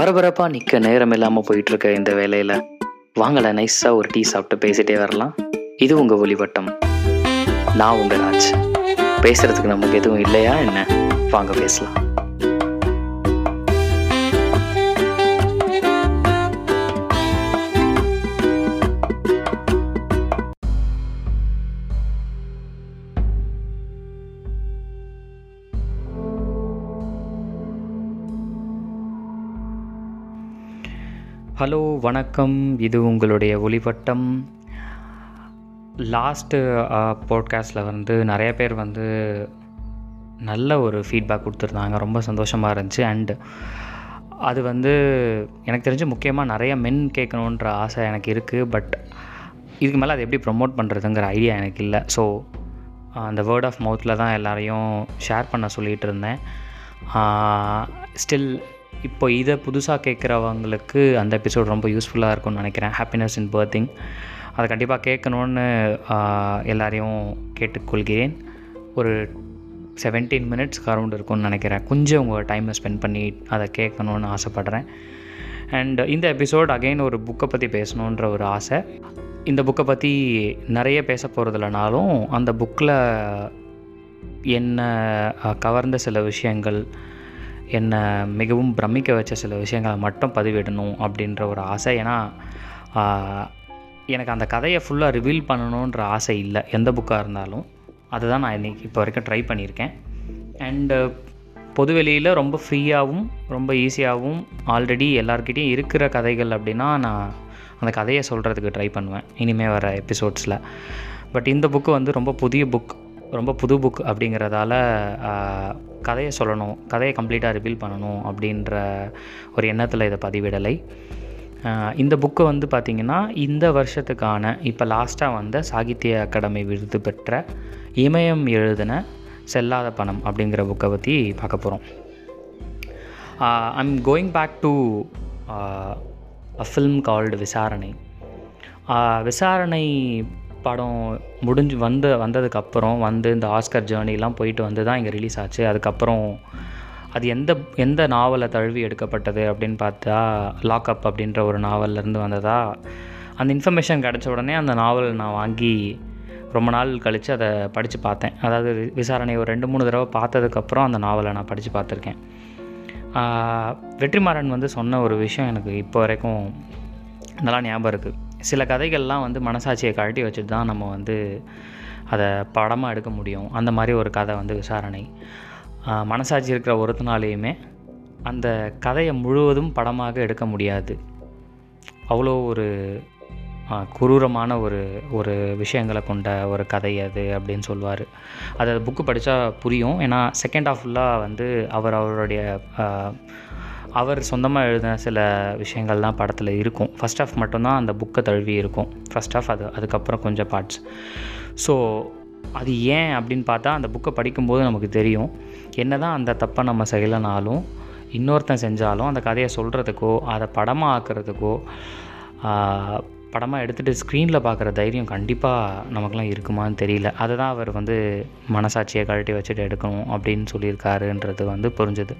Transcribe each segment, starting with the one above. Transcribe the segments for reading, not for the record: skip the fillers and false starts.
பரபரப்பாக நிற்க நேரம் இல்லாமல் போயிட்டுருக்க இந்த வேலையில் வாங்கலை நைஸாக ஒரு டீ சாப்பிட்டு பேசிகிட்டே வரலாம். இது உங்கள் ஒலிவட்டம், நான் உங்கள் ராஜ். பேசுகிறதுக்கு நமக்கு எதுவும் இல்லையா என்ன? வாங்க பேசலாம். ஹலோ, வணக்கம். இது உங்களுடைய ஒலிவட்டம். லாஸ்ட்டு பாட்காஸ்ட்டில் நிறைய பேர் நல்ல ஒரு ஃபீட்பேக் கொடுத்துருந்தாங்க. ரொம்ப சந்தோஷமாக இருந்துச்சு. அண்டு அது எனக்கு தெரிஞ்சு முக்கியமாக நிறைய மென் கேட்கணுன்ற ஆசை எனக்கு இருக்குது. பட் இதுக்கு மேலே அதை எப்படி ப்ரொமோட் பண்ணுறதுங்கிற ஐடியா எனக்கு இல்லை. ஸோ அந்த வேர்ட் ஆஃப் மவுத்தில் தான் எல்லாரையும் ஷேர் பண்ண சொல்லிகிட்டு இருந்தேன். ஸ்டில் இப்போ இதை புதுசாக கேட்குறவங்களுக்கு அந்த எபிசோட் ரொம்ப யூஸ்ஃபுல்லாக இருக்கும்னு நினைக்கிறேன். ஹாப்பினஸ் இன் பர்த்திங் அதை கண்டிப்பாக கேட்கணுன்னு எல்லாரையும் கேட்டுக்கொள்கிறேன். ஒரு 17 minutes அரவுண்ட் இருக்கும்னு நினைக்கிறேன். கொஞ்சம் உங்கள் டைமை ஸ்பெண்ட் பண்ணி அதை கேட்கணுன்னு ஆசைப்பட்றேன். அண்ட் இந்த எபிசோட் அகெயின் ஒரு புக்கை பற்றி பேசணுன்ற ஒரு ஆசை. இந்த புக்கை பற்றி நிறைய பேச போகிறதில்லனாலும் அந்த புக்கில் என்னை கவர்ந்த சில விஷயங்கள், என்னை மிகவும் பிரமிக்க வச்ச சில விஷயங்களை மட்டும் பதிவிடணும் அப்படின்ற ஒரு ஆசை. ஏன்னா எனக்கு அந்த கதையை ஃபுல்லாக ரிவீல் பண்ணணுன்ற ஆசை இல்லை. எந்த புக்காக இருந்தாலும் அதுதான் நான் இன்றைக்கி இப்போ வரைக்கும் ட்ரை பண்ணியிருக்கேன். அண்டு பொதுவெளியில் ரொம்ப ஃப்ரீயாகவும் ரொம்ப ஈஸியாகவும் ஆல்ரெடி எல்லாருக்கிட்டையும் இருக்கிற கதைகள் அப்படின்னா நான் அந்த கதையை சொல்கிறதுக்கு ட்ரை பண்ணுவேன் இனிமேல் வர எபிசோட்ஸில். பட் இந்த புக்கு ரொம்ப புதிய புக், ரொம்ப புது புக் அப்படிங்கிறதால கதையை சொல்லணும், கதையை கம்ப்ளீட்டாக ரிவீல் பண்ணணும் அப்படின்ற ஒரு எண்ணத்தில் இதை பதிவிடலை. இந்த புக்கு பார்த்திங்கன்னா இந்த வருஷத்துக்கான இப்போ லாஸ்ட்டாக சாகித்ய அகாடமி விருது பெற்ற இமயம் எழுதின செல்லாத பணம் அப்படிங்கிற புக்கை பற்றி பார்க்க போகிறோம். I'm going back to a film called Visaranai. Visaranai படம் முடிஞ்சு வந்ததுக்கப்புறம் இந்த ஆஸ்கர் ஜேர்னிலாம் போயிட்டு தான் இங்கே ரிலீஸ் ஆச்சு. அதுக்கப்புறம் அது எந்த நாவலை தழுவி எடுக்கப்பட்டது அப்படின்னு பார்த்தா லாக்அப் அப்படின்ற ஒரு நாவல்லேருந்து வந்ததா அந்த இன்ஃபர்மேஷன் கிடச்ச உடனே அந்த நாவல் நான் வாங்கி ரொம்ப நாள் கழித்து அதை படித்து பார்த்தேன். அதாவது விசாரணை ஒரு 2-3 தடவை பார்த்ததுக்கப்புறம் அந்த நாவலை நான் படித்து பார்த்துருக்கேன். வெற்றிமாறன் சொன்ன ஒரு விஷயம் எனக்கு இப்போ வரைக்கும் நல்லா ஞாபகம் இருக்குது. சில கதைகள்லாம் மனசாட்சியை கழட்டி வச்சுட்டு தான் நம்ம அதை படமாக எடுக்க முடியும். அந்த மாதிரி ஒரு கதை விசாரணை. மனசாட்சி இருக்கிற ஒருத்தனாலேயுமே அந்த கதையை முழுவதும் படமாக எடுக்க முடியாது. அவ்வளோ ஒரு குரூரமான ஒரு ஒரு விஷயங்களை கொண்ட ஒரு கதை அது அப்படின்னு சொல்லுவார். அது புக்கு படித்தா புரியும். ஏன்னா செகண்ட் ஆஃப் ஃபுல்லாக அவர் சொந்தமாக எழுதின சில விஷயங்கள்லாம் படத்தில் இருக்கும். ஃபஸ்ட் ஆஃப் மட்டும்தான் அந்த புக்கை தழுவி இருக்கும். ஃபஸ்ட் ஆஃப் அதுக்கப்புறம் கொஞ்சம் பார்ட்ஸ். ஸோ அது ஏன் அப்படின்னு பார்த்தா அந்த புக்கை படிக்கும்போது நமக்கு தெரியும். என்ன தான் அந்த தப்பை நம்ம செய்யலைனாலும் இன்னொருத்தன் செஞ்சாலும் அந்த கதையை சொல்கிறதுக்கோ அதை படமாக ஆக்கிறதுக்கோ படமாக எடுத்துகிட்டு ஸ்க்ரீனில் பார்க்குற தைரியம் கண்டிப்பாக நமக்குலாம் இருக்குமான்னு தெரியல. அதை தான் அவர் மனசாட்சியை கழட்டி வச்சுட்டு எடுக்கணும் அப்படின்னு சொல்லியிருக்காருன்றது புரிஞ்சுது.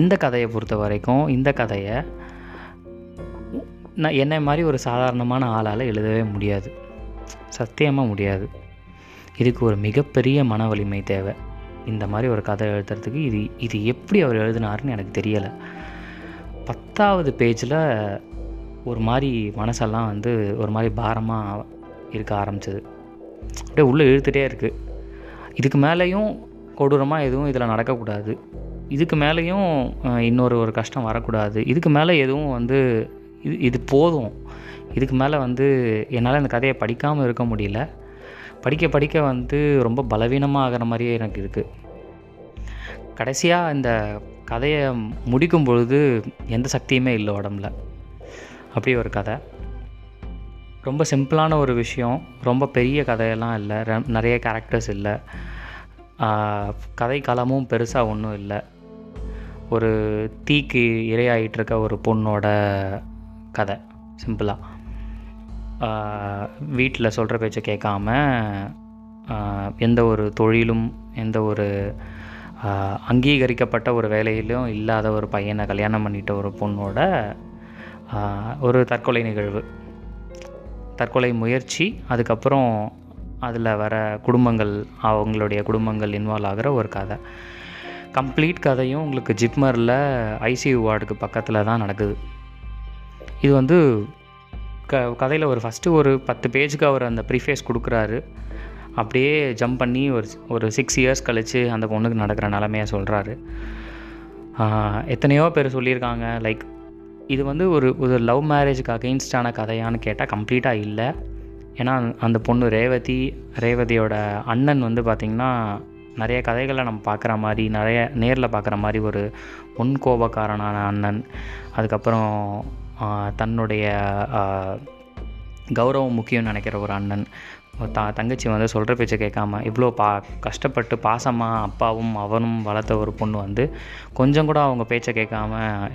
இந்த கதையை பொறுத்த வரைக்கும் இந்த கதையை நான் என்னை மாதிரி ஒரு சாதாரணமான ஆளால் எழுதவே முடியாது, சத்தியமாக முடியாது. இதுக்கு ஒரு மிகப்பெரிய மன வலிமை தேவை இந்த மாதிரி ஒரு கதை எழுதுறதுக்கு. இது எப்படி அவர் எழுதினாருன்னு எனக்கு தெரியலை. 10th page ஒரு மாதிரி மனசெல்லாம் ஒரு மாதிரி பாரமாக இருக்க ஆரம்பிச்சது. அப்படியே உள்ளே இழுத்துகிட்டே இருக்குது. இதுக்கு மேலேயும் கொடூரமாக எதுவும் இதில் நடக்கக்கூடாது, இதுக்கு மேலேயும் இன்னொரு கஷ்டம் வரக்கூடாது, இதுக்கு மேலே எதுவும் இது போதும், இதுக்கு மேலே என்னால் இந்த கதையை படிக்காமல் இருக்க முடியல. படிக்க ரொம்ப பலவீனமாக ஆகிற மாதிரியே எனக்கு இருக்குது. கடைசியாக இந்த கதையை முடிக்கும் பொழுது எந்த சக்தியுமே இல்லை உடம்புல. அப்படி ஒரு கதை. ரொம்ப சிம்பிளான ஒரு விஷயம். ரொம்ப பெரிய கதையெல்லாம் இல்லை, நிறைய கேரக்டர்ஸ் இல்லை, கதை காலமும் பெருசாக ஒன்றும் இல்லை. ஒரு தீக்கு இரையாகிட்டு இருக்க ஒரு பொண்ணோட கதை. சிம்பிளாக வீட்டில் சொல்கிற பேச்சை கேட்காம எந்த ஒரு தொழிலும் எந்த ஒரு அங்கீகரிக்கப்பட்ட ஒரு வேலையிலும் இல்லாத ஒரு பையனை கல்யாணம் பண்ணிட்ட ஒரு பொண்ணோட ஒரு தற்கொலை நிகழ்வு, தற்கொலை முயற்சி, அதுக்கப்புறம் அதில் வர குடும்பங்கள், அவங்களுடைய குடும்பங்கள் இன்வால்வ் ஆகிற ஒரு கதை. கம்ப்ளீட் கதையும் உங்களுக்கு ஜிப்மரில் ஐசியூ வார்டுக்கு பக்கத்தில் தான் நடக்குது. இது வந்து கதையில் ஒரு ஃபஸ்ட்டு ஒரு 10 பேஜுக்கு அவர் அந்த ப்ரீஃபேஸ் கொடுக்குறாரு. அப்படியே ஜம்ப் பண்ணி ஒரு 6 இயர்ஸ் கழித்து அந்த பொண்ணுக்கு நடக்கிற நிலமையாக சொல்கிறாரு. எத்தனையோ பேர் சொல்லியிருக்காங்க லைக் இது வந்து ஒரு லவ் மேரேஜுக்கு அகெயின்ஸ்டான கதையான்னு கேட்டால் கம்ப்ளீட்டாக இல்லை. ஏன்னா அந்த பொண்ணு ரேவதியோட அண்ணன் வந்து பார்த்திங்கன்னா நிறைய கதைகளை நம்ம பார்க்குற மாதிரி, நிறைய நேரில் பார்க்குற மாதிரி ஒரு பொன் கோபக்காரனான அண்ணன், அதுக்கப்புறம் தன்னுடைய கௌரவம் முக்கியம்னு நினைக்கிற ஒரு அண்ணன், தங்கச்சி வந்து சொல்கிற பேச்சை கேட்காம இவ்வளோ கஷ்டப்பட்டு பாசமாக அப்பாவும் அவனும் வளர்த்த ஒரு பொண்ணு வந்து கொஞ்சம் கூட அவங்க பேச்சை கேட்காம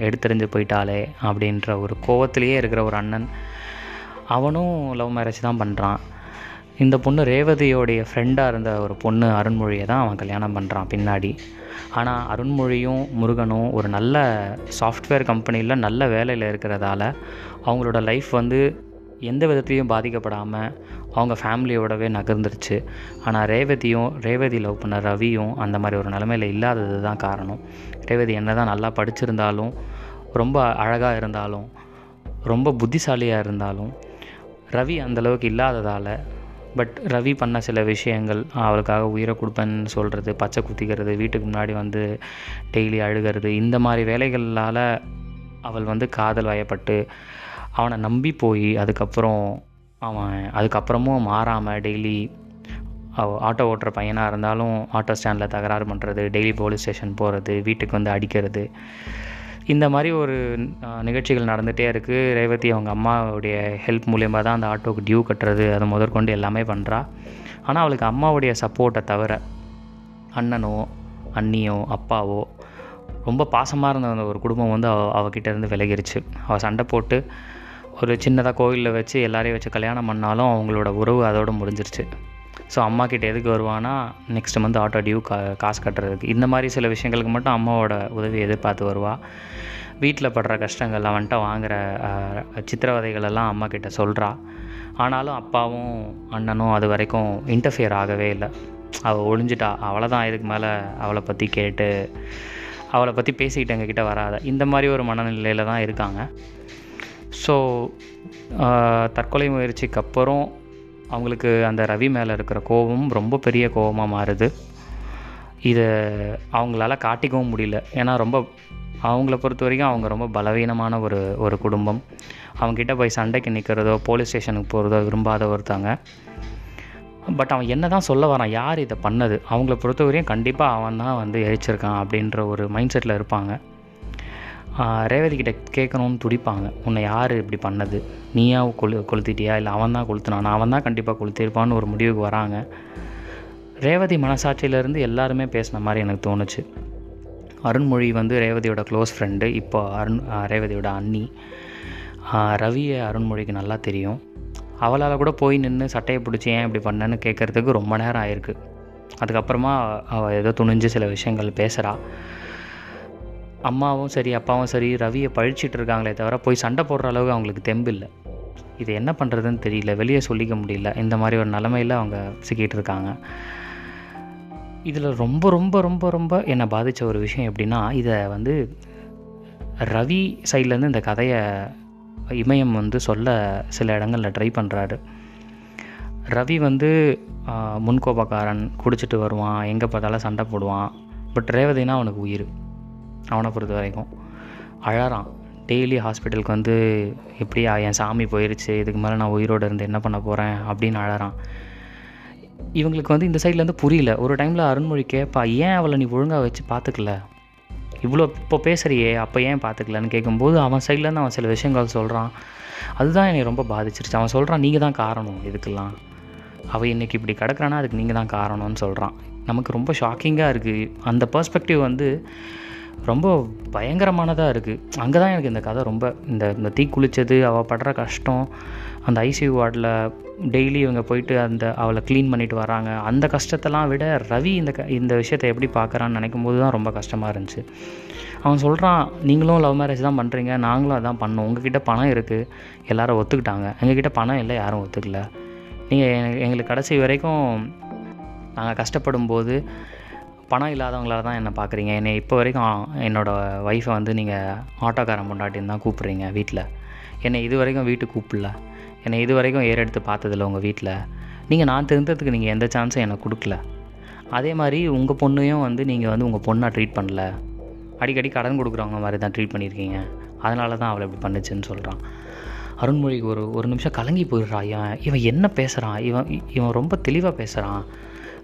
எடுத்தெறிஞ்சு போயிட்டாலே அப்படின்ற ஒரு கோவத்திலேயே இருக்கிற ஒரு அண்ணன். அவனும் லவ் மேரேஜ் தான் பண்ணுறான். இந்த பொண்ணு ரேவதியோடைய ஃப்ரெண்டாக இருந்த ஒரு பொண்ணு அருண்மொழியை தான் அவன் கல்யாணம் பண்ணுறான் பின்னாடி. ஆனால் அருண்மொழியும் முருகனும் ஒரு நல்ல சாஃப்ட்வேர் கம்பெனியில் நல்ல வேலையில் இருக்கிறதால அவங்களோட லைஃப் வந்து எந்த விதத்துலையும் பாதிக்கப்படாமல் அவங்க ஃபேமிலியோடவே நகர்ந்துருச்சு. ஆனால் ரேவதி லவ் பண்ண ரவியும் அந்த மாதிரி ஒரு நிலைமையில் இல்லாதது தான் காரணம். ரேவதி என்ன தான் நல்லா படிச்சிருந்தாலும், ரொம்ப அழகாக இருந்தாலும், ரொம்ப புத்திசாலியாக இருந்தாலும், ரவி அந்தளவுக்கு இல்லாததால் பட் ரவி பண்ண சில விஷயங்கள், அவளுக்காக உயிரை கொடுப்பேன்னு சொல்கிறது, பச்சை குத்திக்கிறது, வீட்டுக்கு முன்னாடி வந்து டெய்லி அழுகிறது, இந்த மாதிரி வேலைகளால் அவள் வந்து காதல் வயப்பட்டு அவனை நம்பி போய் அதுக்கப்புறமும் மாறாமல் டெய்லி ஆட்டோ ஓட்டுற பையனாக இருந்தாலும் ஆட்டோ ஸ்டாண்டில் தகராறு பண்ணுறது, டெய்லி போலீஸ் ஸ்டேஷன் போகிறது, வீட்டுக்கு வந்து அடிக்கிறது, இந்த மாதிரி ஒரு நிகழ்ச்சிகள் நடந்துகிட்டே இருக்குது. ரேவதி அவங்க அம்மாவுடைய ஹெல்ப் மூலயமா தான் அந்த ஆட்டோவுக்கு டியூ கட்டுறது அது முதற்கொண்டு எல்லாமே பண்ணுறா. ஆனால் அவளுக்கு அம்மாவுடைய சப்போர்ட்டை தவிர அண்ணனோ அண்ணியோ அப்பாவோ ரொம்ப பாசமாக இருந்த அந்த ஒரு குடும்பம் வந்து அவகிட்டேருந்து விலகிருச்சு. அவள் சண்டை போட்டு ஒரு சின்னதாக கோவிலில் வச்சு எல்லாரையும் வச்சு கல்யாணம் பண்ணாலும் அவங்களோட உறவு அதோடு முடிஞ்சிருச்சு. ஸோ அம்மாக்கிட்ட எதுக்கு வருவானா, நெக்ஸ்ட் மந்த் ஆட்டோ டியூ காசு கட்டுறதுக்கு, இந்த மாதிரி சில விஷயங்களுக்கு மட்டும் அம்மாவோட உதவியை எதிர்பார்த்து வருவாள். வீட்டில் படுற கஷ்டங்கள், அவன்கிட்ட வாங்குகிற சித்திரவதைகளெல்லாம் அம்மாக்கிட்ட சொல்கிறா. ஆனாலும் அப்பாவும் அண்ணனும் அது வரைக்கும் இன்டர்ஃபியர் ஆகவே இல்லை. அவள் ஒழிஞ்சிட்டா, அவளை தான், இதுக்கு மேலே அவளை பற்றி கேட்டு அவளை பற்றி பேசிக்கிட்டு எங்ககிட்ட வராத, இந்த மாதிரி ஒரு மனநிலையில் தான் இருக்காங்க. ஸோ தற்கொலை முயற்சிக்கு அப்புறம் அவங்களுக்கு அந்த ரவி மேலே இருக்கிற கோபம் ரொம்ப பெரிய கோபமாக மாறுது. இதை அவங்களால காட்டிக்கவும் முடியல. ஏன்னா ரொம்ப அவங்கள பொறுத்த வரைக்கும் அவங்க ரொம்ப பலவீனமான ஒரு குடும்பம். அவங்ககிட்ட போய் சண்டைக்கு நிற்கிறதோ போலீஸ் ஸ்டேஷனுக்கு போகிறதோ விரும்பாத ஒருத்தவங்க. பட் அவன் என்ன தான் சொல்ல வரான், யார் இதை பண்ணது, அவங்கள பொறுத்த வரையும் கண்டிப்பாக அவன் தான் வந்து எரிச்சிருக்கான் அப்படின்ற ஒரு மைண்ட் செட்டில் இருப்பாங்க. ரேவதிக்கிட்ட கேட்கணும்னு துடிப்பாங்க, உன்னை யார் இப்படி பண்ணது, நீயா கொளுத்திட்டியா இல்லை அவன் தான் கொளுத்தினான், அவன் தான் கண்டிப்பாக கொளுத்திருப்பான்னு ஒரு முடிவுக்கு வராங்க. ரேவதி மனசாட்சியிலேருந்து எல்லாருமே பேசின மாதிரி எனக்கு தோணுச்சு. அருண்மொழி வந்து ரேவதியோட க்ளோஸ் ஃப்ரெண்டு, இப்போ ரேவதியோட அண்ணி. ரவியை அருண்மொழிக்கு நல்லா தெரியும். அவளால் கூட போய் நின்று சட்டையை பிடிச்சி ஏன் இப்படி பண்ணேன்னு கேட்குறதுக்கு ரொம்ப நேரம் ஆயிருக்கு. அதுக்கப்புறமா அவள் ஏதோ துணிஞ்சு சில விஷயங்கள் பேசுகிறா. அம்மாவும் சரி அப்பாவும் சரி ரவியை பழிச்சிட்டு இருக்காங்களே தவிர போய் சண்டை போடுற அளவுக்கு அவங்களுக்கு தெம்பில்லை. இது என்ன பண்ணுறதுன்னு தெரியல, வெளியே சொல்லிக்க முடியல, இந்த மாதிரி ஒரு நிலமையில் அவங்க சிக்கிட்டு இருக்காங்க. இதில் ரொம்ப ரொம்ப ரொம்ப ரொம்ப என்னை பாதித்த ஒரு விஷயம் எப்படின்னா, இதை வந்து ரவி சைட்லேருந்து இந்த கதையை இமயம் வந்து சொல்ல சில இடங்களில் ட்ரை பண்ணுறாரு. ரவி வந்து முன்கோபக்காரன், குடிச்சிட்டு வருவான், எங்கே பார்த்தாலும் சண்டை போடுவான். பட் ரேவதினா அவனுக்கு உயிர். அவனை பொறுத்த வரைக்கும் அழறான் டெய்லி ஹாஸ்பிட்டலுக்கு வந்து, எப்படியா என் சாமி போயிடுச்சு, இதுக்கு மேலே நான் உயிரோடு இருந்து என்ன பண்ண போகிறேன் அப்படின்னு அழறான். இவங்களுக்கு வந்து இந்த சைட்லேருந்து புரியல. ஒரு டைமில் அருண்மொழி கேட்பா, ஏன் அவளை நீ ஒழுங்காக வச்சு பார்த்துக்கல, இவ்வளோ இப்போ பேசுகிறியே அப்போ ஏன் பார்த்துக்கலன்னு கேட்கும்போது அவன் சைட்லேருந்து அவன் சில விஷயங்கள் சொல்கிறான். அதுதான் என்னை ரொம்ப பாதிச்சிருச்சு. அவன் சொல்கிறான், நீங்கள் தான் காரணம் இதுக்கெல்லாம், அவள் இன்றைக்கி இப்படி கிடக்குறான்னா அதுக்கு நீங்கள் தான் காரணம்னு சொல்கிறான். நமக்கு ரொம்ப ஷாக்கிங்காக இருக்குது. அந்த பெர்ஸ்பெக்டிவ் வந்து ரொம்ப பயங்கரமானதாக இருக்குது. அங்கே தான் எனக்கு இந்த கதை ரொம்ப இந்த தீக்குளித்தது, அவள் படுற கஷ்டம், அந்த ஐசியூ வார்டில் டெய்லி இவங்க போயிட்டு அந்த அவளை க்ளீன் பண்ணிட்டு வராங்க. அந்த கஷ்டத்தெல்லாம் விட ரவி இந்த விஷயத்தை எப்படி பார்க்குறான்னு நினைக்கும் போது தான் ரொம்ப கஷ்டமாக இருந்துச்சு. அவன் சொல்கிறான், நீங்களும் லவ் மேரேஜ் தான் பண்ணுறீங்க, நாங்களும் அதான் பண்ணோம், உங்ககிட்ட பணம் இருக்குது எல்லாரும் ஒத்துக்கிட்டாங்க, எங்ககிட்ட பணம் இல்லை யாரும் ஒத்துக்கல, நீங்கள் எங்களுக்கு கடைசி வரைக்கும் நாங்கள் கஷ்டப்படும் போது பணம் இல்லாதவங்களாக தான் என்னை பார்க்குறீங்க, என்னை இப்போ வரைக்கும் என்னோடய ஒய்ஃபை நீங்கள் ஆட்டோக்காரன் பொண்டாட்டின்னு தான் கூப்பிட்றீங்க, வீட்டில் என்னை இது வரைக்கும் வீட்டுக்கு கூப்பிடல, என்னை இது வரைக்கும் ஏறெடுத்து பார்த்ததில்ல உங்கள் வீட்டில், நீங்கள் நான் திருந்ததுக்கு நீங்கள் எந்த சான்ஸும் எனக்கு கொடுக்கல, அதே மாதிரி உங்கள் பொண்ணையும் நீங்கள் உங்கள் பொண்ணாக ட்ரீட் பண்ணல, அடிக்கடி கடன் கொடுக்குறவங்க மாதிரி தான் ட்ரீட் பண்ணியிருக்கீங்க, அதனால தான் அவளை இப்படி பண்ணுச்சுன்னு சொல்கிறான். அருண்மொழிக்கு ஒரு நிமிஷம் கலங்கி போயிடுறான். இவன் என்ன பேசுகிறான், இவன் ரொம்ப தெளிவாக பேசுகிறான்,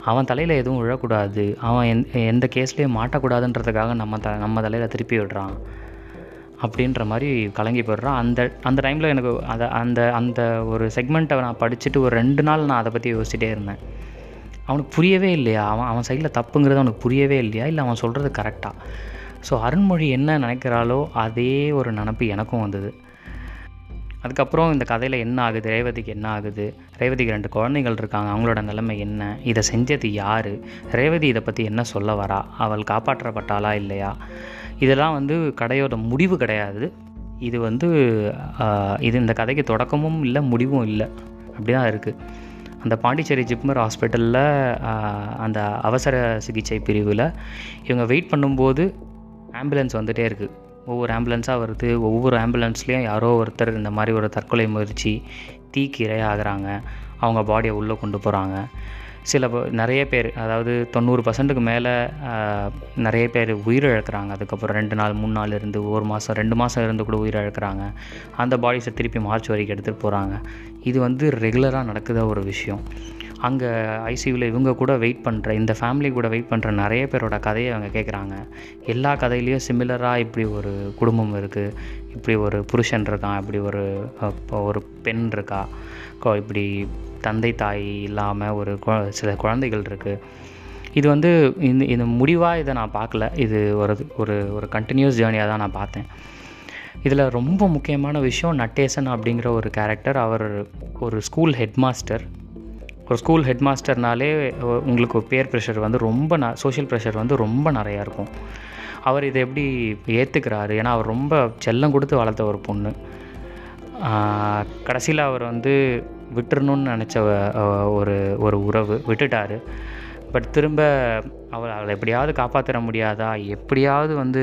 அவன் தலையில் எதுவும் விழக்கூடாது, அவன் எந்த கேஸ்லேயும் மாட்டக்கூடாதுன்றதுக்காக நம்ம தலையில் திருப்பி விடுறான் அப்படின்ற மாதிரி கலங்கி போயிடுறான். அந்த டைமில் எனக்கு அந்த ஒரு செக்மெண்ட்டை நான் படிச்சுட்டு ஒரு 2 நாள் நான் அதை பற்றி யோசிச்சுட்டே இருந்தேன். அவனுக்கு புரியவே இல்லையா, அவன் சைடில் தப்புங்கிறது அவனுக்கு புரியவே இல்லையா, இல்லை அவன் சொல்கிறது கரெக்டாக? ஸோ அருண்மொழி என்ன நினைக்கிறாளோ அதே ஒரு நினப்பு எனக்கும் வந்தது. அதுக்கப்புறம் இந்த கதையில் என்ன ஆகுது, ரேவதிக்கு 2 குழந்தைகள் இருக்காங்க, அவங்களோட நிலைமை என்ன, இதை செஞ்சது யார், ரேவதி இதை பற்றி என்ன சொல்ல வரா, அவள் காப்பாற்றப்பட்டாளா இல்லையா, இதெல்லாம் கதையோட முடிவு கிடையாது. இது இது இந்த கதைக்கு தொடக்கமும் இல்லை முடிவும் இல்லை, அப்படி தான் இருக்குது. அந்த பாண்டிச்சேரி ஜிப்மர் ஹாஸ்பிட்டலில் அந்த அவசர சிகிச்சை பிரிவில் இவங்க வெயிட் பண்ணும்போது ஆம்புலன்ஸ் வந்துகிட்டே இருக்குது, ஒவ்வொரு ஆம்புலன்ஸாக வருது, ஒவ்வொரு ஆம்புலன்ஸ்லேயும் யாரோ ஒருத்தர் இந்த மாதிரி ஒரு தற்கொலை முயற்சி, தீக்கு இரையாகிறாங்க, அவங்க பாடியை உள்ளே கொண்டு போகிறாங்க. நிறைய பேர், அதாவது 90% மேலே நிறைய பேர் உயிரிழக்கிறாங்க. அதுக்கப்புறம் 2 நாள் 3 நாள் இருந்து 1 மாதம் 2 மாதம் இருந்து கூட உயிரிழக்கிறாங்க. அந்த பாடிஸை திருப்பி மார்ச் வரைக்கும் எடுத்துகிட்டு போகிறாங்க. இது ரெகுலராக நடக்குத ஒரு விஷயம். அங்கே ஐசியூவில் இவங்க கூட வெயிட் பண்ணுற, இந்த ஃபேமிலி கூட வெயிட் பண்ணுற நிறைய பேரோட கதையை அவங்க கேட்குறாங்க. எல்லா கதையிலையும் சிமிலராக இப்படி ஒரு குடும்பம் இருக்குது, இப்படி ஒரு புருஷன் இருக்கான், இப்படி ஒரு பெண் இருக்கா, இப்படி தந்தை தாய் இல்லாமல் ஒரு சில குழந்தைகள் இருக்குது. இது இந்த முடிவாக இதை நான் பார்க்கல, இது ஒரு கண்டினியூஸ் ஜேர்னியாக தான் நான் பார்த்தேன். இதில் ரொம்ப முக்கியமான விஷயம், நட்டேசன் அப்படிங்கிற ஒரு கேரக்டர், அவர் ஒரு ஸ்கூல் ஹெட்மாஸ்டர். ஒரு ஸ்கூல் ஹெட்மாஸ்டர்னாலே உங்களுக்கு பேர் ப்ரெஷர் ரொம்ப சோஷியல் ப்ரெஷர் ரொம்ப நிறையா இருக்கும். அவர் இதை எப்படி ஏற்றுக்கிறாரு, ஏன்னா அவர் ரொம்ப செல்லம் கொடுத்து வளர்த்த ஒரு பொண்ணு. கடைசியில் அவர் விட்டுறணும்னு நினச்ச ஒரு உறவு விட்டுட்டார். பட் திரும்ப அவளை எப்படியாவது காப்பாற்ற முடியாதா, எப்படியாவது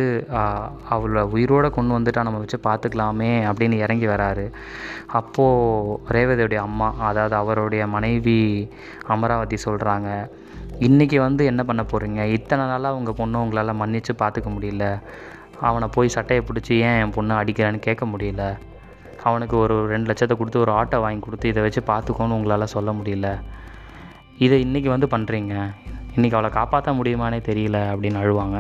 அவளை உயிரோடு கொண்டு வந்துட்டா நம்ம வச்சு பார்த்துக்கலாமே அப்படின்னு இறங்கி வராரு. அப்போது ரேவதியுடைய அம்மா, அதாவது அவருடைய மனைவி அமராவதி சொல்கிறாங்க, இன்றைக்கி என்ன பண்ண போகிறீங்க, இத்தனை நாளாக உங்கள் பொண்ணு உங்களால் மன்னித்து பார்த்துக்க முடியல, அவனை போய் சட்டையை பிடிச்சி ஏன் என் பொண்ணை அடிக்கிறான்னு கேட்க முடியல, அவனுக்கு ஒரு 2 லட்சத்தை கொடுத்து ஒரு ஆட்டோ வாங்கி கொடுத்து இதை வச்சு பார்த்துக்கோன்னு உங்களால் சொல்ல முடியல, இதை இன்றைக்கி பண்ணுறீங்க, இன்றைக்கி அவளை காப்பாற்ற முடியுமானே தெரியல அப்படின்னு அழுவாங்க.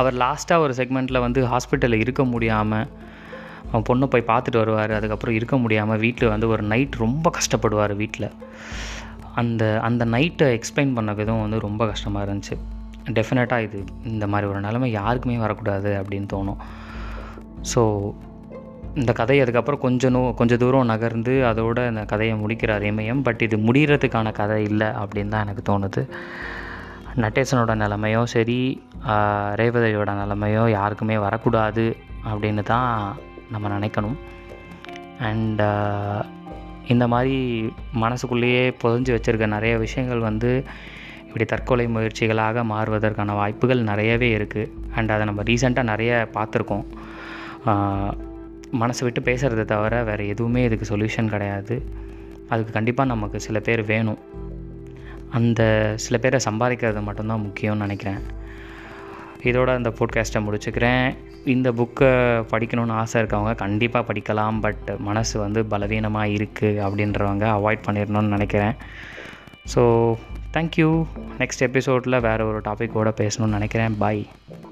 அவர் லாஸ்ட்டாக ஒரு செக்மெண்ட்டில் ஹாஸ்பிட்டலில் இருக்க முடியாமல் அவன் பொண்ணை போய் பார்த்துட்டு வருவார். அதுக்கப்புறம் இருக்க முடியாமல் வீட்டில் ஒரு நைட் ரொம்ப கஷ்டப்படுவார். வீட்டில் அந்த நைட்டை எக்ஸ்பிளைன் பண்ண விதம் ரொம்ப கஷ்டமாக இருந்துச்சு. டெஃபினட்டாக இது இந்த மாதிரி ஒரு நிலைமை யாருக்குமே வரக்கூடாது அப்படின்னு தோணும். ஸோ இந்த கதை அதுக்கப்புறம் கொஞ்சம் தூரம் நகர்ந்து அதோட அந்த கதையை முடிக்கிறார் இமயம். பட் இது முடிகிறதுக்கான கதை இல்லை அப்படின்னு தான் எனக்கு தோணுது. நட்டேசனோட நிலைமையோ சரி, ரேவதியோட நிலைமையோ யாருக்குமே வரக்கூடாது அப்படின்னு தான் நம்ம நினைக்கணும். அண்ட் இந்த மாதிரி மனசுக்குள்ளேயே புதைஞ்சு வச்சுருக்க நிறைய விஷயங்கள் இப்படி தற்கொலை முயற்சிகளாக மாறுவதற்கான வாய்ப்புகள் நிறையவே இருக்குது. அண்ட் அதை நம்ம ரீசெண்டாக நிறைய பார்த்துருக்கோம். மனசை விட்டு பேசுகிறத தவிர வேறு எதுவுமே இதுக்கு சொல்யூஷன் கிடையாது. அதுக்கு கண்டிப்பாக நமக்கு சில பேர் வேணும். அந்த சில பேரை சம்பாதிக்கிறது மட்டும்தான் முக்கியம்னு நினைக்கிறேன். இதோட அந்த போட்காஸ்ட்டை முடிச்சுக்கிறேன். இந்த புக்கை படிக்கணும்னு ஆசை இருக்கவங்க கண்டிப்பாக படிக்கலாம். பட் மனசு பலவீனமாக இருக்குது அப்படின்றவங்க அவாய்ட் பண்ணிடணும்னு நினைக்கிறேன். So thank you. நெக்ஸ்ட் எபிசோடில் வேறு ஒரு டாப்பிக்கோடு பேசணும்னு நினைக்கிறேன். பாய்.